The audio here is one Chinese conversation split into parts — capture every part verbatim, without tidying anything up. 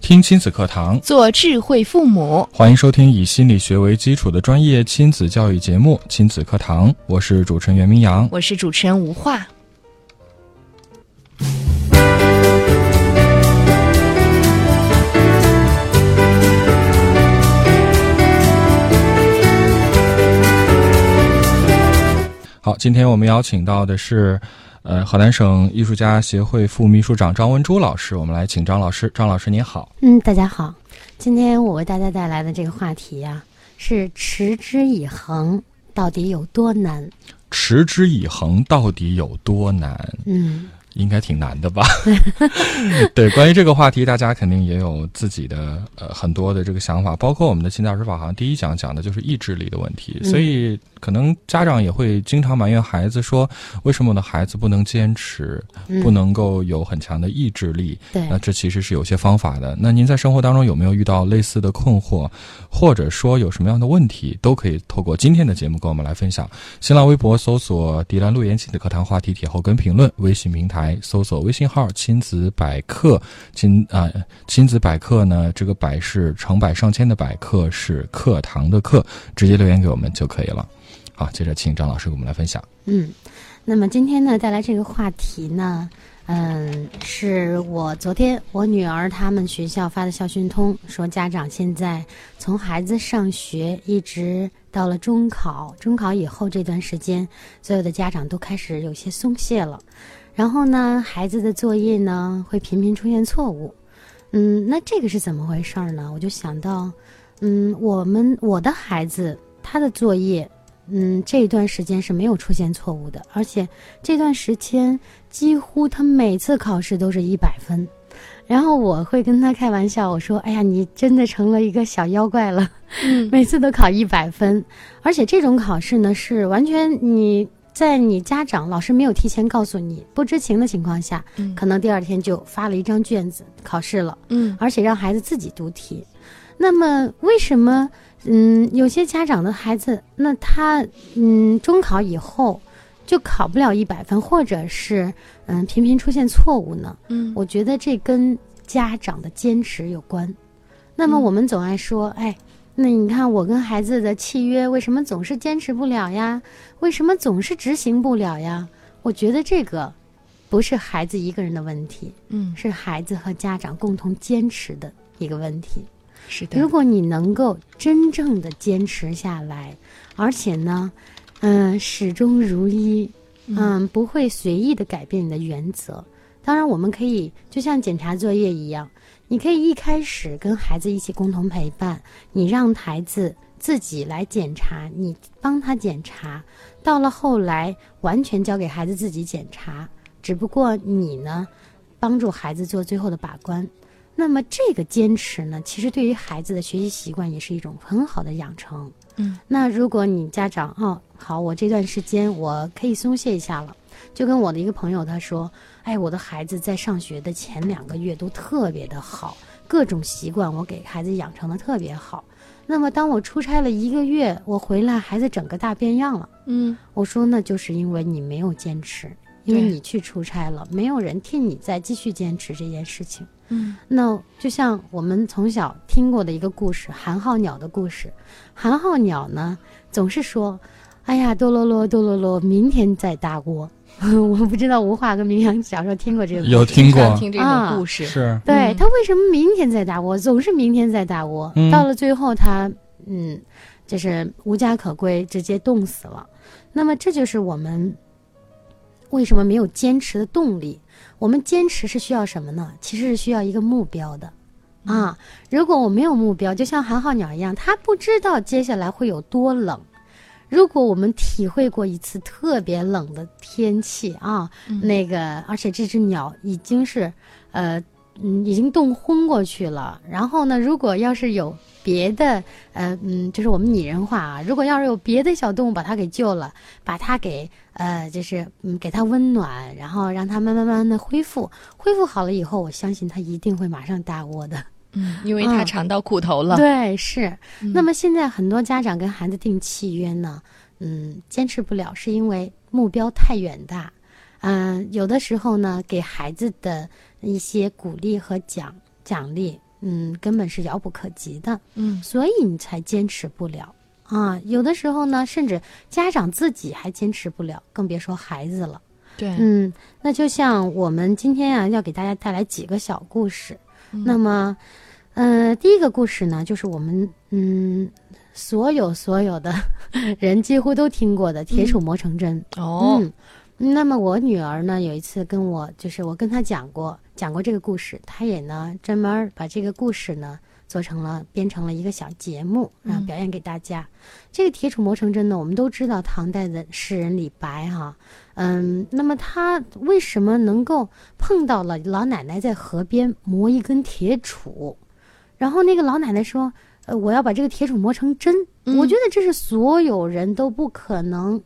听亲子课堂，做智慧父母。欢迎收听以心理学为基础的专业亲子教育节目亲子课堂，我是主持人袁明阳，我是主持人吴化。好，今天我们邀请到的是呃，河南省艺术家协会副秘书长张文珠老师，我们来请张老师。张老师您好。嗯，大家好。今天我为大家带来的这个话题啊，是持之以恒到底有多难？持之以恒到底有多难？嗯，应该挺难的吧？对，关于这个话题，大家肯定也有自己的呃很多的这个想法，包括我们的亲子二十法，好像第一讲讲的就是意志力的问题，嗯、所以。可能家长也会经常埋怨孩子说，为什么我的孩子不能坚持、嗯、不能够有很强的意志力，对，那这其实是有些方法的。那您在生活当中有没有遇到类似的困惑，或者说有什么样的问题，都可以透过今天的节目跟我们来分享。新浪微博搜索迪兰路言亲子课堂话题帖后跟评论，微信平台搜索微信号亲子百科，亲啊、呃、亲子百科呢，这个百是成百上千的百，课是课堂的课，直接留言给我们就可以了。好，接着请张老师给我们来分享。嗯，那么今天呢，带来这个话题呢，嗯，是我昨天我女儿他们学校发的校讯通，说家长现在从孩子上学一直到了中考，中考以后这段时间，所有的家长都开始有些松懈了，然后呢，孩子的作业呢会频频出现错误，嗯，那这个是怎么回事呢？我就想到，嗯，我们我的孩子他的作业。嗯，这一段时间是没有出现错误的，而且这段时间几乎他每次考试都是一百分，然后我会跟他开玩笑，我说：“哎呀，你真的成了一个小妖怪了，嗯、每次都考一百分。”而且这种考试呢，是完全你在你家长老师没有提前告诉你、不知情的情况下，嗯、可能第二天就发了一张卷子考试了，嗯，而且让孩子自己读题。那么为什么？嗯，有些家长的孩子，那他嗯中考以后就考不了一百分，或者是嗯频频出现错误呢？嗯，我觉得这跟家长的坚持有关。那么我们总爱说，嗯、哎，那你看我跟孩子的契约为什么总是坚持不了呀？为什么总是执行不了呀？我觉得这个不是孩子一个人的问题，嗯，是孩子和家长共同坚持的一个问题。是的，如果你能够真正的坚持下来，而且呢，嗯、呃，始终如一，嗯、呃，不会随意的改变你的原则。当然，我们可以就像检查作业一样，你可以一开始跟孩子一起共同陪伴，你让孩子自己来检查，你帮他检查，到了后来完全交给孩子自己检查，只不过你呢，帮助孩子做最后的把关。那么这个坚持呢，其实对于孩子的学习习惯也是一种很好的养成。嗯，那如果你家长哦，好，我这段时间我可以松懈一下了，就跟我的一个朋友他说，哎，我的孩子在上学的前两个月都特别的好，各种习惯我给孩子养成的特别好。那么当我出差了一个月，我回来孩子整个大变样了。嗯，我说那就是因为你没有坚持。因为你去出差了，没有人替你再继续坚持这件事情。嗯，那就像我们从小听过的一个故事，寒号鸟的故事。寒号鸟呢，总是说：“哎呀，哆啰啰，哆啰啰，明天再大锅。”我不知道吴化跟明阳小时候听过这个故事，有听过，听这种故事。啊、是，对、嗯、他为什么明天再大锅，总是明天再大锅？嗯、到了最后他，嗯，就是无家可归，直接冻死了。那么这就是我们。为什么没有坚持的动力？我们坚持是需要什么呢？其实是需要一个目标的，啊！如果我没有目标，就像寒号鸟一样，它不知道接下来会有多冷。如果我们体会过一次特别冷的天气啊，嗯、那个而且这只鸟已经是呃嗯已经冻昏过去了。然后呢，如果要是有别的呃嗯，就是我们拟人化啊，如果要是有别的小动物把它给救了，把它给呃就是嗯给它温暖，然后让它慢慢慢慢的恢复，恢复好了以后，我相信它一定会马上打窝的。嗯，因为他尝到苦头了。嗯、对，是。那么现在很多家长跟孩子定契约呢，嗯，坚持不了，是因为目标太远大。嗯、呃，有的时候呢，给孩子的一些鼓励和奖奖励，嗯，根本是遥不可及的。嗯，所以你才坚持不了啊。有的时候呢，甚至家长自己还坚持不了，更别说孩子了。对。嗯，那就像我们今天啊，要给大家带来几个小故事。嗯、那么。呃，第一个故事呢，就是我们嗯，所有所有的人几乎都听过的铁杵磨成针、嗯、哦、嗯。那么我女儿呢，有一次跟我，就是我跟她讲过讲过这个故事，她也呢专门把这个故事呢做成了编成了一个小节目，然后表演给大家。嗯、这个铁杵磨成针呢，我们都知道唐代的诗人李白哈，嗯，那么他为什么能够碰到了老奶奶在河边磨一根铁杵？然后那个老奶奶说：“呃，我要把这个铁杵磨成针。嗯”我觉得这是所有人都不可能、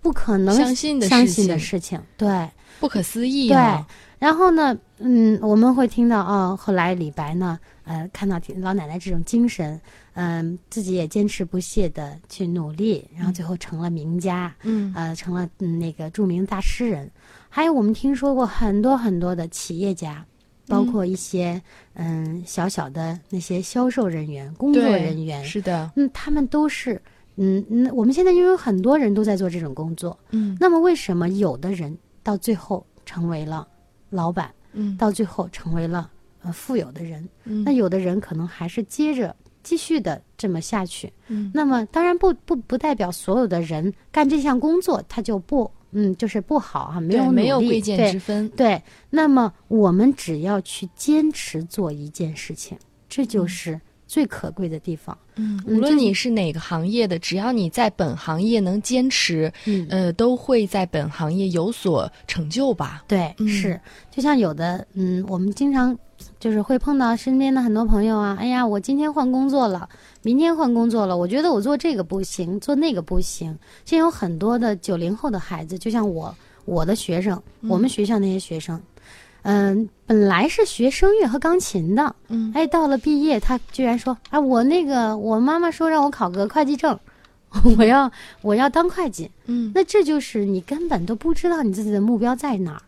不可能相信的相信的事情，对，不可思议、啊。对，然后呢，嗯，我们会听到啊、哦，后来李白呢，呃，看到老奶奶这种精神，嗯、呃，自己也坚持不懈的去努力，然后最后成了名家，嗯，呃，成了、嗯、那个著名大诗人。还有我们听说过很多很多的企业家。包括一些 嗯, 嗯小小的那些销售人员、工作人员，是的，嗯，他们都是嗯嗯，我们现在因为很多人都在做这种工作，嗯，那么为什么有的人到最后成为了老板，嗯，到最后成为了呃富有的人，嗯，那有的人可能还是接着继续的这么下去，嗯，那么当然不不不代表所有的人干这项工作他就不。嗯，就是不好啊，没有努力，没有贵贱之分。对，对，那么我们只要去坚持做一件事情，这就是最可贵的地方。嗯，无论你是哪个行业的，只要你在本行业能坚持，嗯、呃，都会在本行业有所成就吧。对，嗯、是，就像有的，嗯，我们经常就是会碰到身边的很多朋友啊，哎呀，我今天换工作了。明天换工作了，我觉得我做这个不行，做那个不行。现在有很多的九零后的孩子，就像我，我的学生，我们学校那些学生，嗯，呃、本来是学声乐和钢琴的，嗯，哎，到了毕业，他居然说，啊，我那个，我妈妈说让我考个会计证，我要，我要当会计，嗯，那这就是你根本都不知道你自己的目标在哪儿。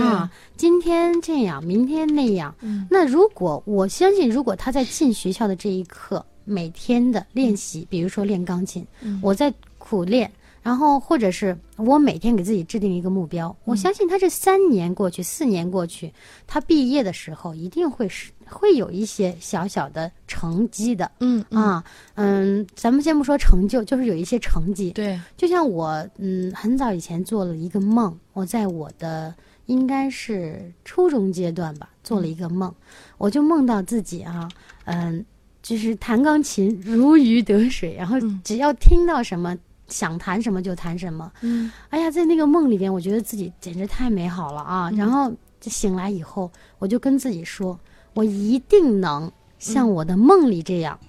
啊，今天这样，明天那样，嗯，那如果我相信，如果他在进学校的这一刻。每天的练习、嗯、比如说练钢琴、嗯、我在苦练，然后或者是我每天给自己制定一个目标、嗯、我相信他这三年过去四年过去，他毕业的时候一定会是会有一些小小的成绩的。嗯啊 嗯, 嗯，咱们先不说成就，就是有一些成绩。对，就像我嗯很早以前做了一个梦，我在我的应该是初中阶段吧做了一个梦、嗯、我就梦到自己啊嗯就是弹钢琴如鱼得水，然后只要听到什么、嗯、想弹什么就弹什么。嗯，哎呀，在那个梦里边，我觉得自己简直太美好了啊！嗯、然后醒来以后，我就跟自己说，我一定能像我的梦里这样，嗯、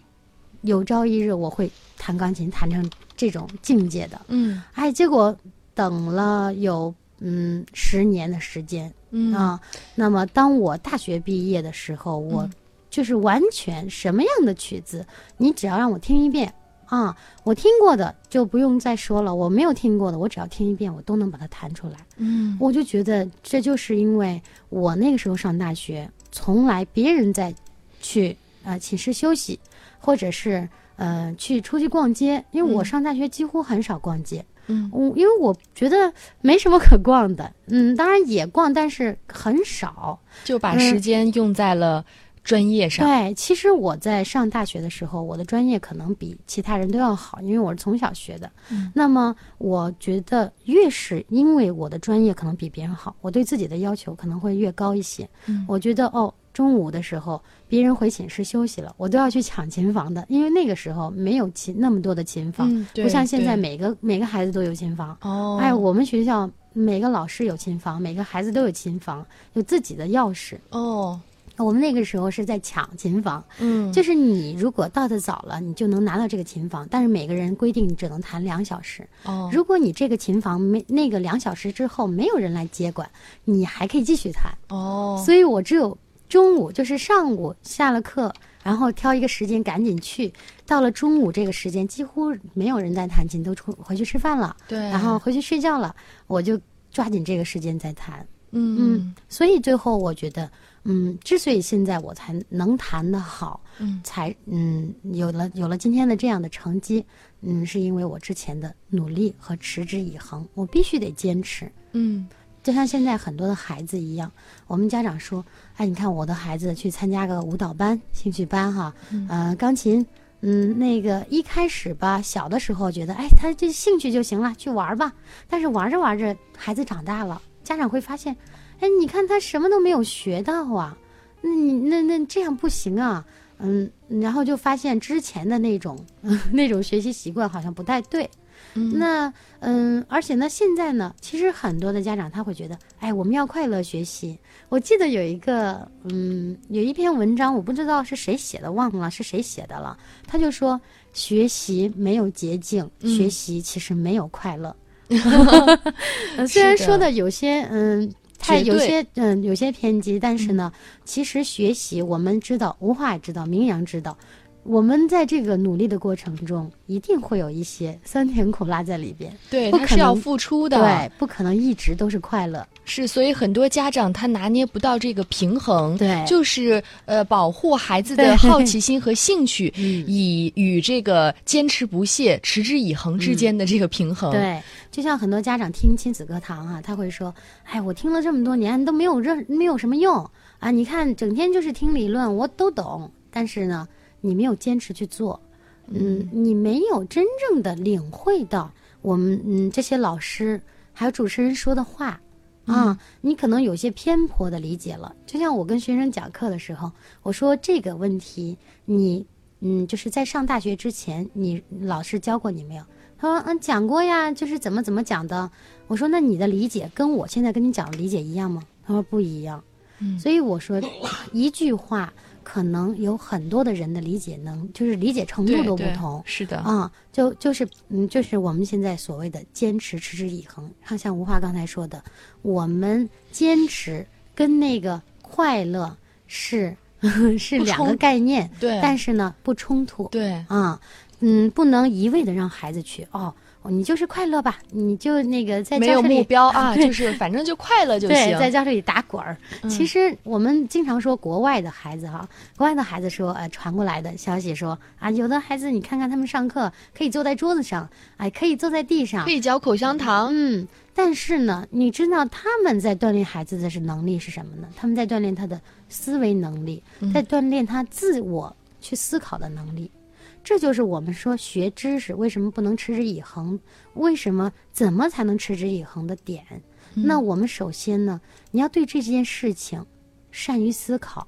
有朝一日我会弹钢琴弹成这种境界的。嗯，哎，结果等了有嗯十年的时间、嗯、啊。那么当我大学毕业的时候，我、嗯。就是完全什么样的曲子，你只要让我听一遍啊，我听过的就不用再说了，我没有听过的，我只要听一遍，我都能把它弹出来。嗯，我就觉得这就是因为我那个时候上大学，从来别人在去呃寝室休息，或者是呃去出去逛街，因为我上大学几乎很少逛街。嗯嗯，我因为我觉得没什么可逛的，嗯，当然也逛，但是很少，就把时间用在了。嗯专业上，对，其实我在上大学的时候，我的专业可能比其他人都要好，因为我是从小学的。嗯、那么，我觉得越是因为我的专业可能比别人好，我对自己的要求可能会越高一些。嗯、我觉得哦，中午的时候别人回寝室休息了，我都要去抢琴房的，因为那个时候没有琴那么多的琴房，嗯、不像现在每个每个孩子都有琴房。哦，哎，我们学校每个老师有琴房，每个孩子都有琴房，有自己的钥匙。哦。我们那个时候是在抢琴房，嗯，就是你如果到的早了，你就能拿到这个琴房，但是每个人规定你只能弹两小时。哦，如果你这个琴房没那个两小时之后没有人来接管，你还可以继续弹。哦，所以我只有中午，就是上午下了课，然后挑一个时间赶紧去，到了中午这个时间几乎没有人在弹琴，都出回去吃饭了，对，然后回去睡觉了，我就抓紧这个时间再弹。嗯嗯，所以最后我觉得。嗯，之所以现在我才能弹得好，嗯，才嗯有了有了今天的这样的成绩，嗯，是因为我之前的努力和持之以恒，我必须得坚持。嗯，就像现在很多的孩子一样，我们家长说，哎，你看我的孩子去参加个舞蹈班、兴趣班哈，嗯、呃，钢琴，嗯，那个一开始吧，小的时候觉得，哎，他这兴趣就行了，去玩吧。但是玩着玩着，孩子长大了，家长会发现。哎，你看他什么都没有学到啊，那你那那这样不行啊，嗯，然后就发现之前的那种、嗯、那种学习习惯好像不太对，嗯那嗯，而且呢，现在呢，其实很多的家长他会觉得，哎，我们要快乐学习。我记得有一个嗯，有一篇文章，我不知道是谁写的，忘了是谁写的了，他就说学习没有捷径，嗯、学习其实没有快乐。虽然说的有些嗯。太有些嗯有些偏激，但是呢、嗯，其实学习我们知道，吴华也知道，明阳知道，我们在这个努力的过程中，一定会有一些酸甜苦辣在里边。对，它是要付出的。对，不可能一直都是快乐。是，所以很多家长他拿捏不到这个平衡，对，就是呃保护孩子的好奇心和兴趣，以与这个坚持不懈、持之以恒之间的这个平衡。嗯、对。就像很多家长听亲子课堂啊，他会说：“哎，我听了这么多年都没有任没有什么用啊！你看，整天就是听理论，我都懂，但是呢，你没有坚持去做，嗯，你没有真正的领会到我们嗯这些老师还有主持人说的话啊、嗯，你可能有些偏颇的理解了。就像我跟学生讲课的时候，我说这个问题，你嗯就是在上大学之前，你老师教过你没有？”他说：“嗯，讲过呀，就是怎么怎么讲的。”我说：“那你的理解跟我现在跟你讲的理解一样吗？”他说：“不一样。”嗯，所以我说，一句话可能有很多的人的理解能，就是理解程度都不同。是的，啊、嗯，就就是嗯，就是我们现在所谓的坚持、持之以恒。像吴华刚才说的，我们坚持跟那个快乐是是两个概念，对，但是呢不冲突。对，啊、嗯。嗯，不能一味的让孩子去哦，你就是快乐吧，你就那个在教室里没有目标啊，就是反正就快乐就行。对，在教室里打滚儿、嗯。其实我们经常说国外的孩子哈、啊，国外的孩子说，呃，传过来的消息说啊，有的孩子你看看他们上课可以坐在桌子上，哎，可以坐在地上，可以嚼口香糖。嗯，但是呢，你知道他们在锻炼孩子的是能力是什么呢？他们在锻炼他的思维能力，在锻炼他自我去思考的能力。嗯，这就是我们说学知识为什么不能持之以恒，为什么怎么才能持之以恒的点、嗯、那我们首先呢，你要对这件事情善于思考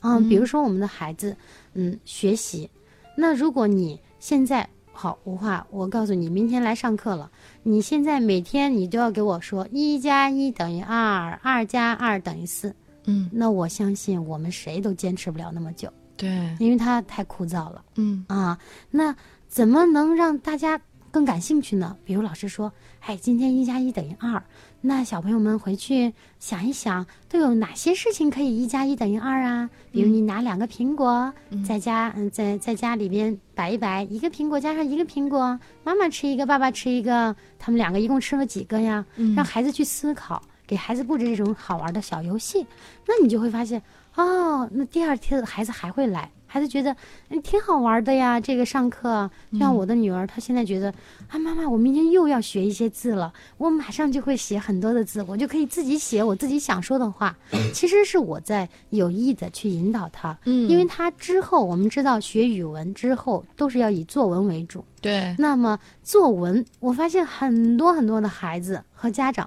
啊、嗯、比如说我们的孩子嗯学习，那如果你现在好无话，我告诉你明天来上课了，你现在每天你都要给我说一加一等于二，二加二等于四，嗯，那我相信我们谁都坚持不了那么久。对，因为它太枯燥了。嗯啊，那怎么能让大家更感兴趣呢？比如老师说：“哎，今天一加一等于二。”那小朋友们回去想一想，都有哪些事情可以一加一等于二啊？比如你拿两个苹果，嗯、在家嗯，在在家里边摆一摆，一个苹果加上一个苹果，妈妈吃一个，爸爸吃一个，他们两个一共吃了几个呀？嗯、让孩子去思考，给孩子布置这种好玩的小游戏，那你就会发现。哦，那第二天孩子还会来，孩子觉得、嗯、挺好玩的呀。这个上课，像我的女儿，嗯、她现在觉得啊，妈妈，我明天又要学一些字了，我马上就会写很多的字，我就可以自己写我自己想说的话。其实是我在有意的去引导她，嗯，因为她之后我们知道学语文之后都是要以作文为主，对。那么作文，我发现很多很多的孩子和家长。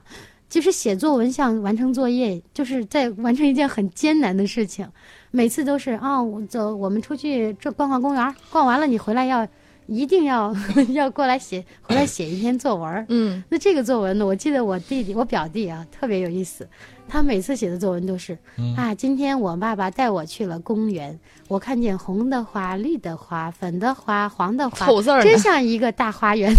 就是写作文像完成作业，就是在完成一件很艰难的事情。每次都是啊、哦，我走，我们出去这逛逛公园，逛完了你回来要一定要要过来写，回来写一篇作文。嗯，那这个作文呢，我记得我弟弟，我表弟啊，特别有意思。他每次写的作文都是、嗯、啊，今天我爸爸带我去了公园，我看见红的花、绿的花、粉的花、黄的花，凑字儿，真像一个大花园。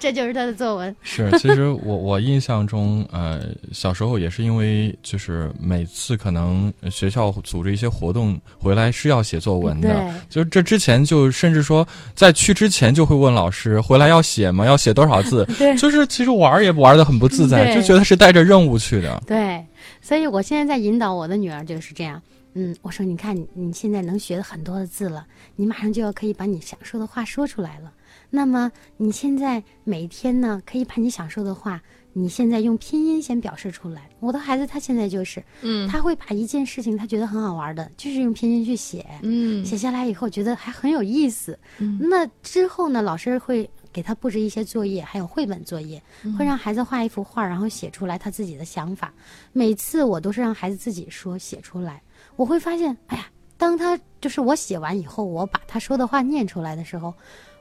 这就是他的作文。是，其实我我印象中，呃，小时候也是因为就是每次可能学校组织一些活动回来是要写作文的，就是这之前就甚至说在去之前就会问老师回来要写吗？要写多少字？就是其实玩也玩得很不自在，就觉得是带着任务去的。对。所以我现在在引导我的女儿就是这样，嗯，我说你看你你现在能学很多的字了，你马上就要可以把你想说的话说出来了，那么你现在每天呢可以把你想说的话你现在用拼音先表示出来。我的孩子他现在就是嗯，他会把一件事情他觉得很好玩的就是用拼音去写，嗯，写下来以后觉得还很有意思，嗯，那之后呢老师会给他布置一些作业，还有绘本作业，会让孩子画一幅画，然后写出来他自己的想法。每次我都是让孩子自己说写出来，我会发现，哎呀，当他就是我写完以后，我把他说的话念出来的时候，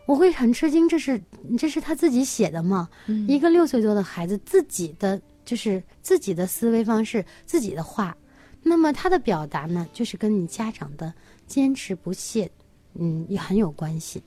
我会很吃惊，这是这是他自己写的吗？嗯、一个六岁多的孩子自己的就是自己的思维方式，自己的话，那么他的表达呢，就是跟你家长的坚持不懈，嗯，也很有关系。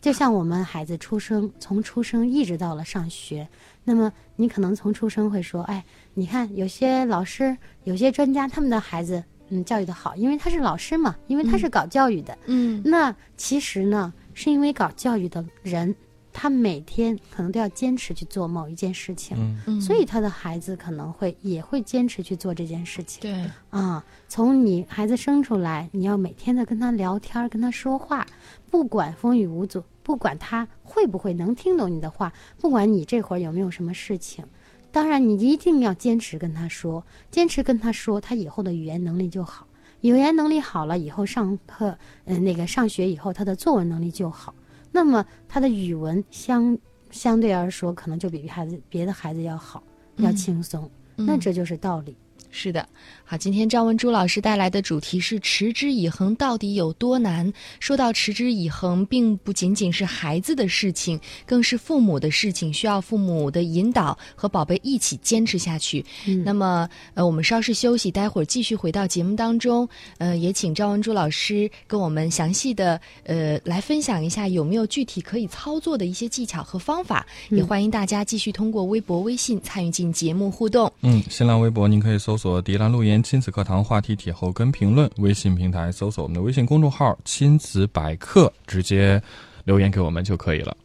就像我们孩子出生，从出生一直到了上学，那么你可能从出生会说，哎，你看有些老师有些专家他们的孩子嗯，教育的好，因为他是老师嘛，因为他是搞教育的，嗯，那其实呢是因为搞教育的人他每天可能都要坚持去做某一件事情，嗯，所以他的孩子可能会也会坚持去做这件事情。对啊，从你孩子生出来，你要每天的跟他聊天，跟他说话，不管风雨无阻，不管他会不会能听懂你的话，不管你这会儿有没有什么事情，当然你一定要坚持跟他说，坚持跟他说，他以后的语言能力就好，语言能力好了以后，上课呃那个上学以后，他的作文能力就好。那么他的语文相相对而说可能就比孩子别的孩子要好，要轻松，嗯，那这就是道理，嗯，是的。好，今天张文珠老师带来的主题是持之以恒到底有多难。说到持之以恒，并不仅仅是孩子的事情，更是父母的事情，需要父母的引导和宝贝一起坚持下去，嗯，那么呃，我们稍事休息，待会儿继续回到节目当中，呃，也请张文珠老师跟我们详细的呃来分享一下有没有具体可以操作的一些技巧和方法，嗯，也欢迎大家继续通过微博微信参与进节目互动。嗯，新浪微博您可以搜索迪兰路言亲子课堂话题帖后跟评论，微信平台搜索我们的微信公众号亲子百科，直接留言给我们就可以了。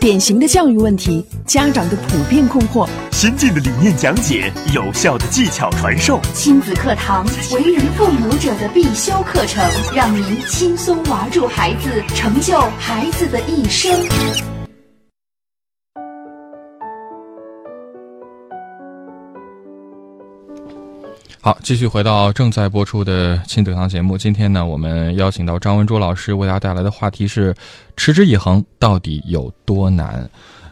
典型的教育问题，家长的普遍困惑，先进的理念讲解，有效的技巧传授，亲子课堂为人父母者的必修课程，让您轻松玩住孩子，成就孩子的一生。好，继续回到正在播出的亲子课堂节目。今天呢，我们邀请到张文珠老师为大家带来的话题是持之以恒到底有多难。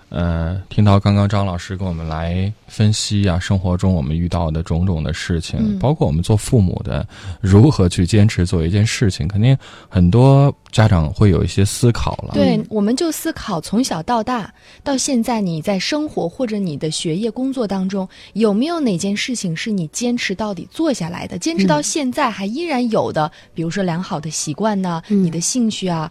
呃，听到刚刚张老师跟我们来分析啊，生活中我们遇到的种种的事情，嗯，包括我们做父母的如何去坚持做一件事情，肯定很多家长会有一些思考了。对，我们就思考从小到大到现在，你在生活或者你的学业工作当中，有没有哪件事情是你坚持到底做下来的，坚持到现在还依然有的，嗯，比如说良好的习惯呢，啊，嗯，你的兴趣啊，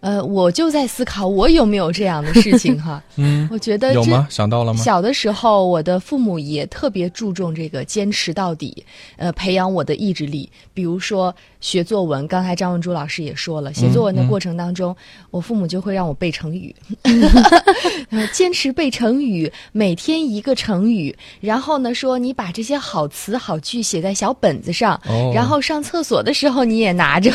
呃，我就在思考我有没有这样的事情哈。嗯，我觉得有吗？想到了吗？小的时候我的父母也特别注重这个坚持到底，呃，培养我的意志力，比如说学作文，刚才张文珠老师也说了，写作文的过程当中，嗯，我父母就会让我背成语，嗯，坚持背成语，每天一个成语，然后呢说你把这些好词好句写在小本子上，哦，然后上厕所的时候你也拿着。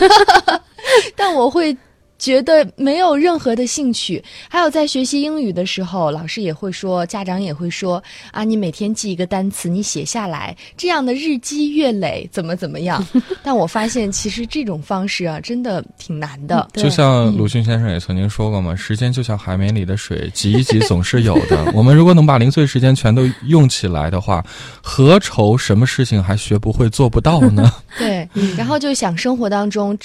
但我会觉得没有任何的兴趣。还有在学习英语的时候，老师也会说，家长也会说啊，你每天记一个单词，你写下来，这样的日积月累怎么怎么样。但我发现其实这种方式啊真的挺难的。就像鲁迅先生也曾经说过嘛，嗯，时间就像海绵里的水，挤一挤总是有的。我们如果能把零碎时间全都用起来的话，何愁什么事情还学不会做不到呢？对，然后就想生活当中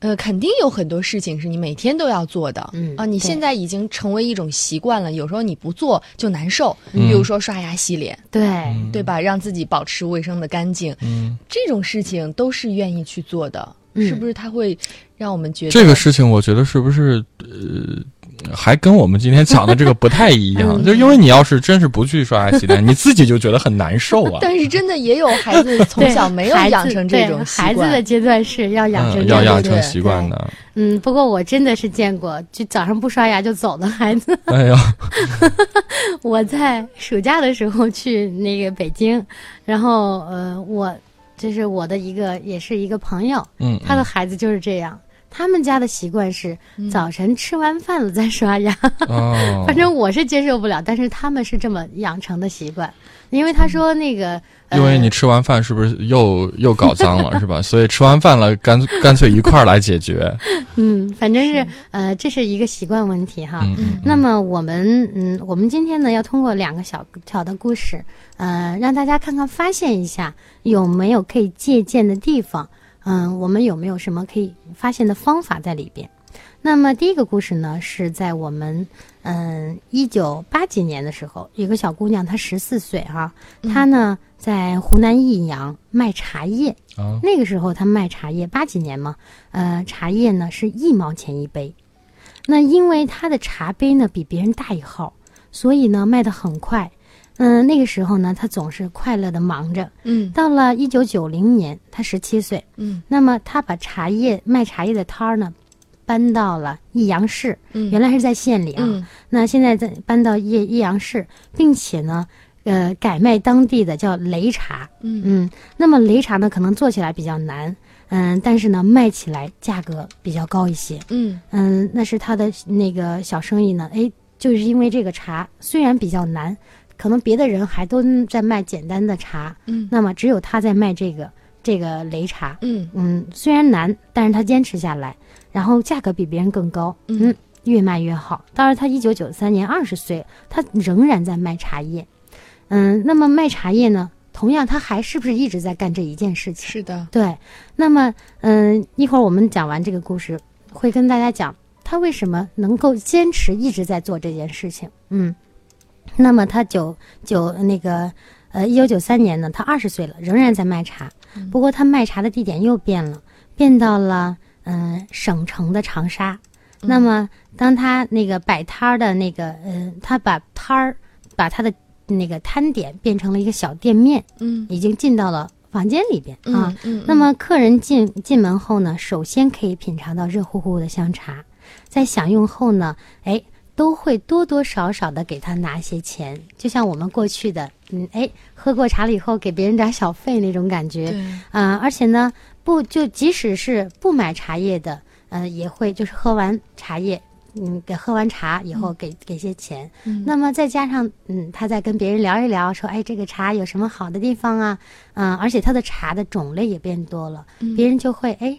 呃，肯定有很多事情是你每天都要做的，嗯啊，你现在已经成为一种习惯了，有时候你不做就难受，嗯、比如说刷牙洗脸，对、嗯、对吧，让自己保持卫生的干净，嗯，这种事情都是愿意去做的，嗯、是不是？它会让我们觉得这个事情，我觉得是不是呃。还跟我们今天讲的这个不太一样，嗯、就因为你要是真是不去刷牙洗脸，你自己就觉得很难受啊。但是真的也有孩子从小没有养成这种习惯，孩 子, 孩子的阶段是要养成、嗯、要养成习惯的。嗯，不过我真的是见过，就早上不刷牙就走的孩子。哎呦，我在暑假的时候去那个北京，然后呃，我就是我的一个也是一个朋友，嗯，他的孩子就是这样。他们家的习惯是早晨吃完饭了再刷牙，嗯、反正我是接受不了，但是他们是这么养成的习惯。因为他说那个，因为你吃完饭是不是又又搞脏了是吧？所以吃完饭了干干脆一块儿来解决。嗯，反正是呃，这是一个习惯问题哈。嗯嗯、那么我们嗯，我们今天呢要通过两个小小的故事，呃，让大家看看发现一下有没有可以借鉴的地方。嗯，我们有没有什么可以发现的方法在里边？那么第一个故事呢，是在我们嗯一九八几年的时候，有个小姑娘，她十四岁哈、啊，嗯、她呢在湖南益阳卖茶叶。哦、那个时候她卖茶叶，八几年嘛，呃，茶叶呢是一毛钱一杯。那因为她的茶杯呢比别人大一号，所以呢卖得很快。嗯、呃，那个时候呢，他总是快乐的忙着。嗯，到了一九九零年，他十七岁。嗯，那么他把茶叶卖茶叶的摊儿呢，搬到了益阳市。嗯，原来是在县里啊。嗯、那现在在搬到益益阳市，并且呢，呃，改卖当地的叫擂茶。嗯嗯，那么擂茶呢，可能做起来比较难。嗯，但是呢，卖起来价格比较高一些。嗯嗯，那是他的那个小生意呢。哎，就是因为这个茶虽然比较难。可能别的人还都在卖简单的茶，嗯，那么只有他在卖这个这个擂茶，嗯嗯，虽然难，但是他坚持下来，然后价格比别人更高，嗯，嗯越卖越好。当然，他一九九三年二十岁，他仍然在卖茶叶，嗯，那么卖茶叶呢，同样他还是不是一直在干这一件事情？是的，对。那么，嗯，一会儿我们讲完这个故事，会跟大家讲他为什么能够坚持一直在做这件事情，嗯。那么他九九那个呃一九九三年呢，他二十岁了，仍然在卖茶。不过他卖茶的地点又变了，变到了嗯、呃、省城的长沙。嗯、那么当他那个摆摊儿的那个嗯、呃，他把摊儿把他的那个摊点变成了一个小店面，嗯，已经进到了房间里边啊。嗯嗯、那么客人进进门后呢，首先可以品尝到热乎乎的香茶，在享用后呢，哎。都会多多少少的给他拿些钱，就像我们过去的，嗯，哎，喝过茶了以后给别人点小费那种感觉，啊、呃，而且呢，不就即使是不买茶叶的，呃，也会就是喝完茶叶，嗯，给喝完茶以后给、嗯、给些钱，嗯、那么再加上，嗯，他再跟别人聊一聊，说，哎，这个茶有什么好的地方啊，嗯、呃，而且他的茶的种类也变多了，嗯、别人就会哎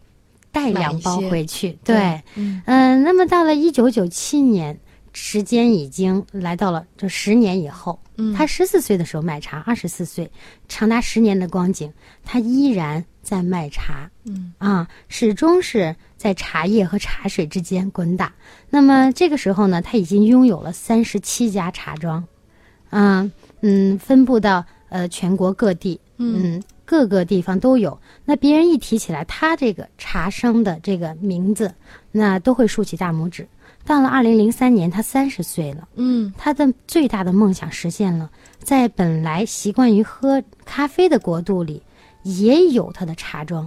带两包回去，对，嗯、呃，那么到了一九九七年。时间已经来到了这十年以后，嗯、他十四岁的时候卖茶，二十四岁，长达十年的光景，他依然在卖茶，嗯啊，始终是在茶叶和茶水之间滚打。那么这个时候呢，他已经拥有了三十七家茶庄，啊嗯，分布到呃全国各地，嗯。嗯各个地方都有，那别人一提起来他这个茶商的这个名字，那都会竖起大拇指。到了二零零三年，他三十岁了，嗯，他的最大的梦想实现了，在本来习惯于喝咖啡的国度里，也有他的茶庄。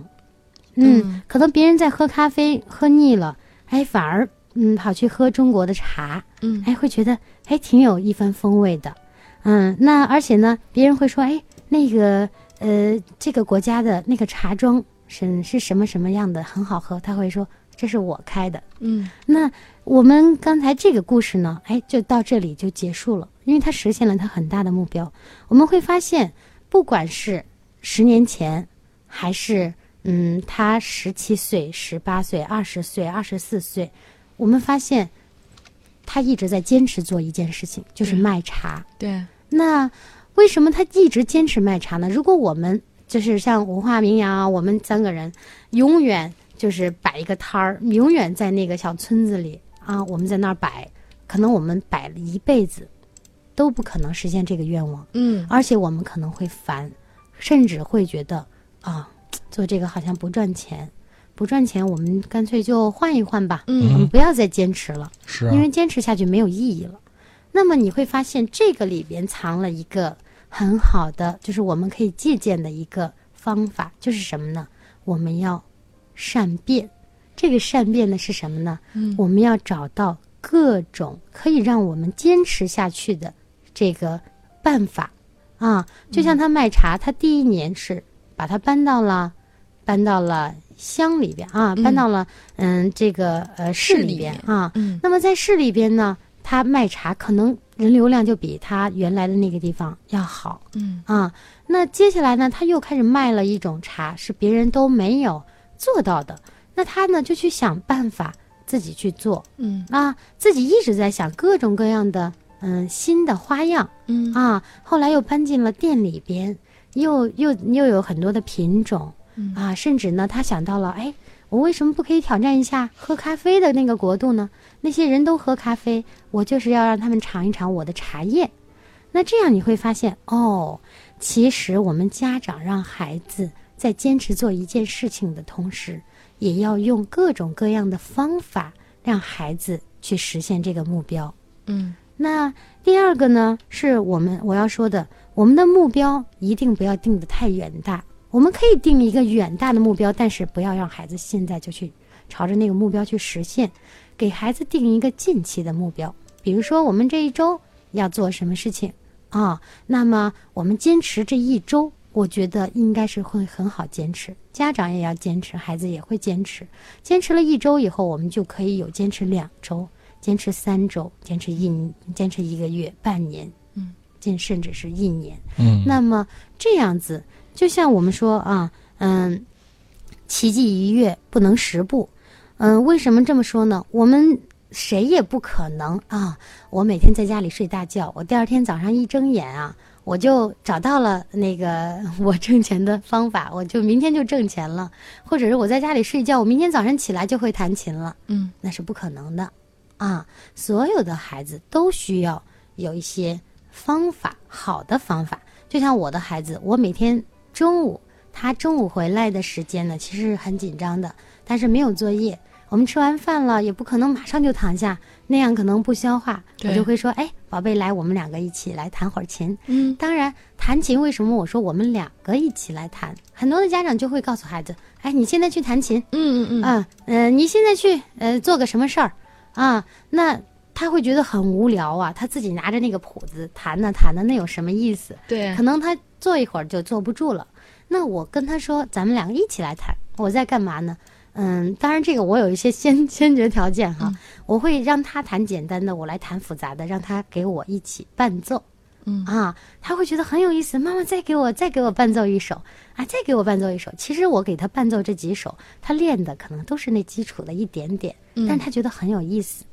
嗯，嗯可能别人在喝咖啡喝腻了，哎，反而嗯跑去喝中国的茶，嗯，哎，会觉得哎挺有一番风味的，嗯，那而且呢，别人会说哎那个。呃，这个国家的那个茶庄是是什么什么样的，很好喝。他会说这是我开的。嗯，那我们刚才这个故事呢，哎，就到这里就结束了，因为他实现了他很大的目标。我们会发现，不管是十年前，还是嗯，他十七岁、十八岁、二十岁、二十四岁，我们发现他一直在坚持做一件事情，就是卖茶。对，对那。为什么他一直坚持卖茶呢？如果我们就是像文化名扬啊，我们三个人永远就是摆一个摊儿，永远在那个小村子里啊，我们在那儿摆，可能我们摆了一辈子，都不可能实现这个愿望。嗯，而且我们可能会烦，甚至会觉得啊，做这个好像不赚钱。不赚钱，我们干脆就换一换吧。嗯，我们不要再坚持了，是、啊，因为坚持下去没有意义了。那么你会发现，这个里边藏了一个很好的，就是我们可以借鉴的一个方法，就是什么呢？我们要善变。这个善变呢是什么呢？嗯，我们要找到各种可以让我们坚持下去的这个办法啊。就像他卖茶，他第一年是把它搬到了，搬到了。乡里边啊，搬到了嗯，嗯这个呃市里边啊。嗯、那么在市里边呢，他卖茶可能人流量就比他原来的那个地方要好。嗯啊，那接下来呢，他又开始卖了一种茶，是别人都没有做到的。那他呢就去想办法自己去做。嗯啊，自己一直在想各种各样的嗯新的花样。嗯啊，后来又搬进了店里边，又又又有很多的品种。啊，甚至呢，他想到了，哎，我为什么不可以挑战一下喝咖啡的那个国度呢？那些人都喝咖啡，我就是要让他们尝一尝我的茶叶。那这样你会发现，哦，其实我们家长让孩子在坚持做一件事情的同时，也要用各种各样的方法让孩子去实现这个目标。嗯，那第二个呢，是我们我要说的，我们的目标一定不要定得太远大。我们可以定一个远大的目标，但是不要让孩子现在就去朝着那个目标去实现，给孩子定一个近期的目标。比如说我们这一周要做什么事情啊？那么我们坚持这一周，我觉得应该是会很好坚持，家长也要坚持，孩子也会坚持。坚持了一周以后，我们就可以有坚持两周，坚持三周，坚持一坚持一个月、半年，嗯，甚至是一年。嗯，那么这样子。就像我们说啊，嗯，奇迹一跃不能十步，嗯，为什么这么说呢？我们谁也不可能啊，我每天在家里睡大觉，我第二天早上一睁眼啊，我就找到了那个我挣钱的方法，我就明天就挣钱了，或者是我在家里睡觉，我明天早上起来就会弹琴了，嗯，那是不可能的啊。所有的孩子都需要有一些方法，好的方法。就像我的孩子，我每天中午，他中午回来的时间呢，其实很紧张的，但是没有作业。我们吃完饭了，也不可能马上就躺下，那样可能不消化。我就会说：“哎，宝贝，来，我们两个一起来弹会儿琴。”嗯，当然，弹琴为什么我说我们两个一起来弹？很多的家长就会告诉孩子：“哎，你现在去弹琴。嗯”嗯嗯嗯。啊、呃，呃，你现在去呃做个什么事儿啊？那。他会觉得很无聊啊，他自己拿着那个谱子弹呢弹呢，那有什么意思？对，可能他坐一会儿就坐不住了。那我跟他说，咱们两个一起来弹。我在干嘛呢？嗯，当然这个我有一些先先决条件哈，嗯、我会让他弹简单的，我来弹复杂的，让他给我一起伴奏。嗯啊，他会觉得很有意思。妈妈再给我再给我伴奏一首啊，再给我伴奏一首。其实我给他伴奏这几首，他练的可能都是那基础的一点点，嗯、但他觉得很有意思。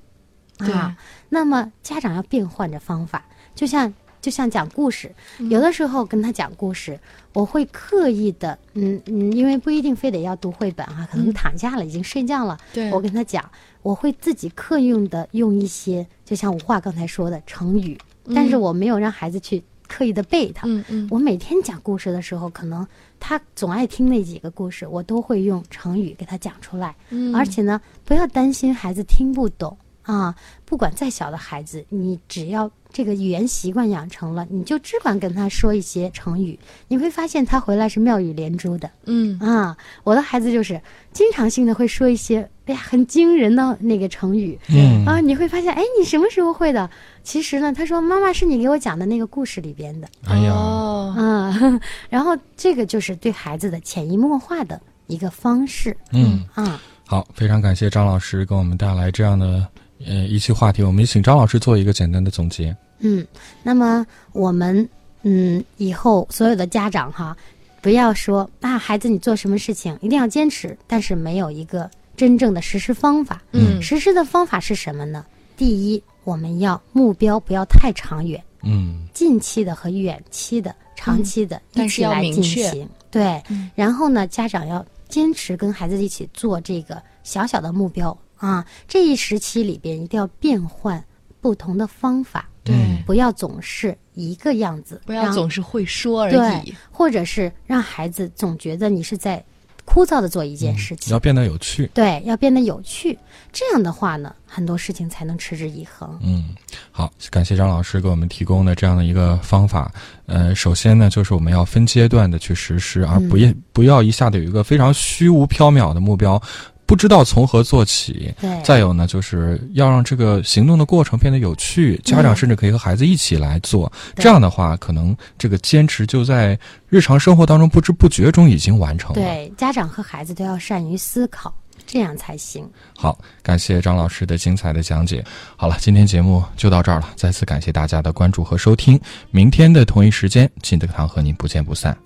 啊，那么家长要变换着方法，就像就像讲故事，有的时候跟他讲故事，嗯、我会刻意的，嗯嗯，因为不一定非得要读绘本啊，可能躺下了、嗯、已经睡觉了，我跟他讲，我会自己刻意的用一些，就像吴桦刚才说的成语，但是我没有让孩子去刻意的背它。嗯嗯，我每天讲故事的时候，可能他总爱听那几个故事，我都会用成语给他讲出来，嗯、而且呢，不要担心孩子听不懂。啊，不管再小的孩子，你只要这个语言习惯养成了，你就只管跟他说一些成语，你会发现他回来是妙语连珠的。嗯啊，我的孩子就是经常性的会说一些哎呀很惊人的那个成语。嗯啊，你会发现哎你什么时候会的？其实呢，他说妈妈是你给我讲的那个故事里边的。哎呀啊，然后这个就是对孩子的潜移默化的一个方式。嗯啊，好，非常感谢张老师给我们带来这样的。呃，一期话题，我们请张老师做一个简单的总结。嗯，那么我们嗯，以后所有的家长哈，不要说啊，孩子你做什么事情一定要坚持，但是没有一个真正的实施方法。嗯，实施的方法是什么呢？第一，我们要目标不要太长远。嗯，近期的和远期的、长期的、嗯、一起来进行。对，嗯、然后呢，家长要坚持跟孩子一起做这个小小的目标啊。这一时期里边一定要变换不同的方法，对，不要总是一个样子，不要总是会说而已，对，或者是让孩子总觉得你是在枯燥的做一件事情，嗯，要变得有趣，对，要变得有趣，这样的话呢，很多事情才能持之以恒。嗯，好，感谢张老师给我们提供的这样的一个方法。呃，首先呢，就是我们要分阶段的去实施，而不要、嗯、不要一下子有一个非常虚无缥缈的目标。不知道从何做起，对。再有呢，就是要让这个行动的过程变得有趣，家长甚至可以和孩子一起来做，嗯，这样的话，可能这个坚持就在日常生活当中不知不觉中已经完成了。对，家长和孩子都要善于思考，这样才行。好，感谢张老师的精彩的讲解。好了，今天节目就到这儿了，再次感谢大家的关注和收听，明天的同一时间，亲子课堂和您不见不散。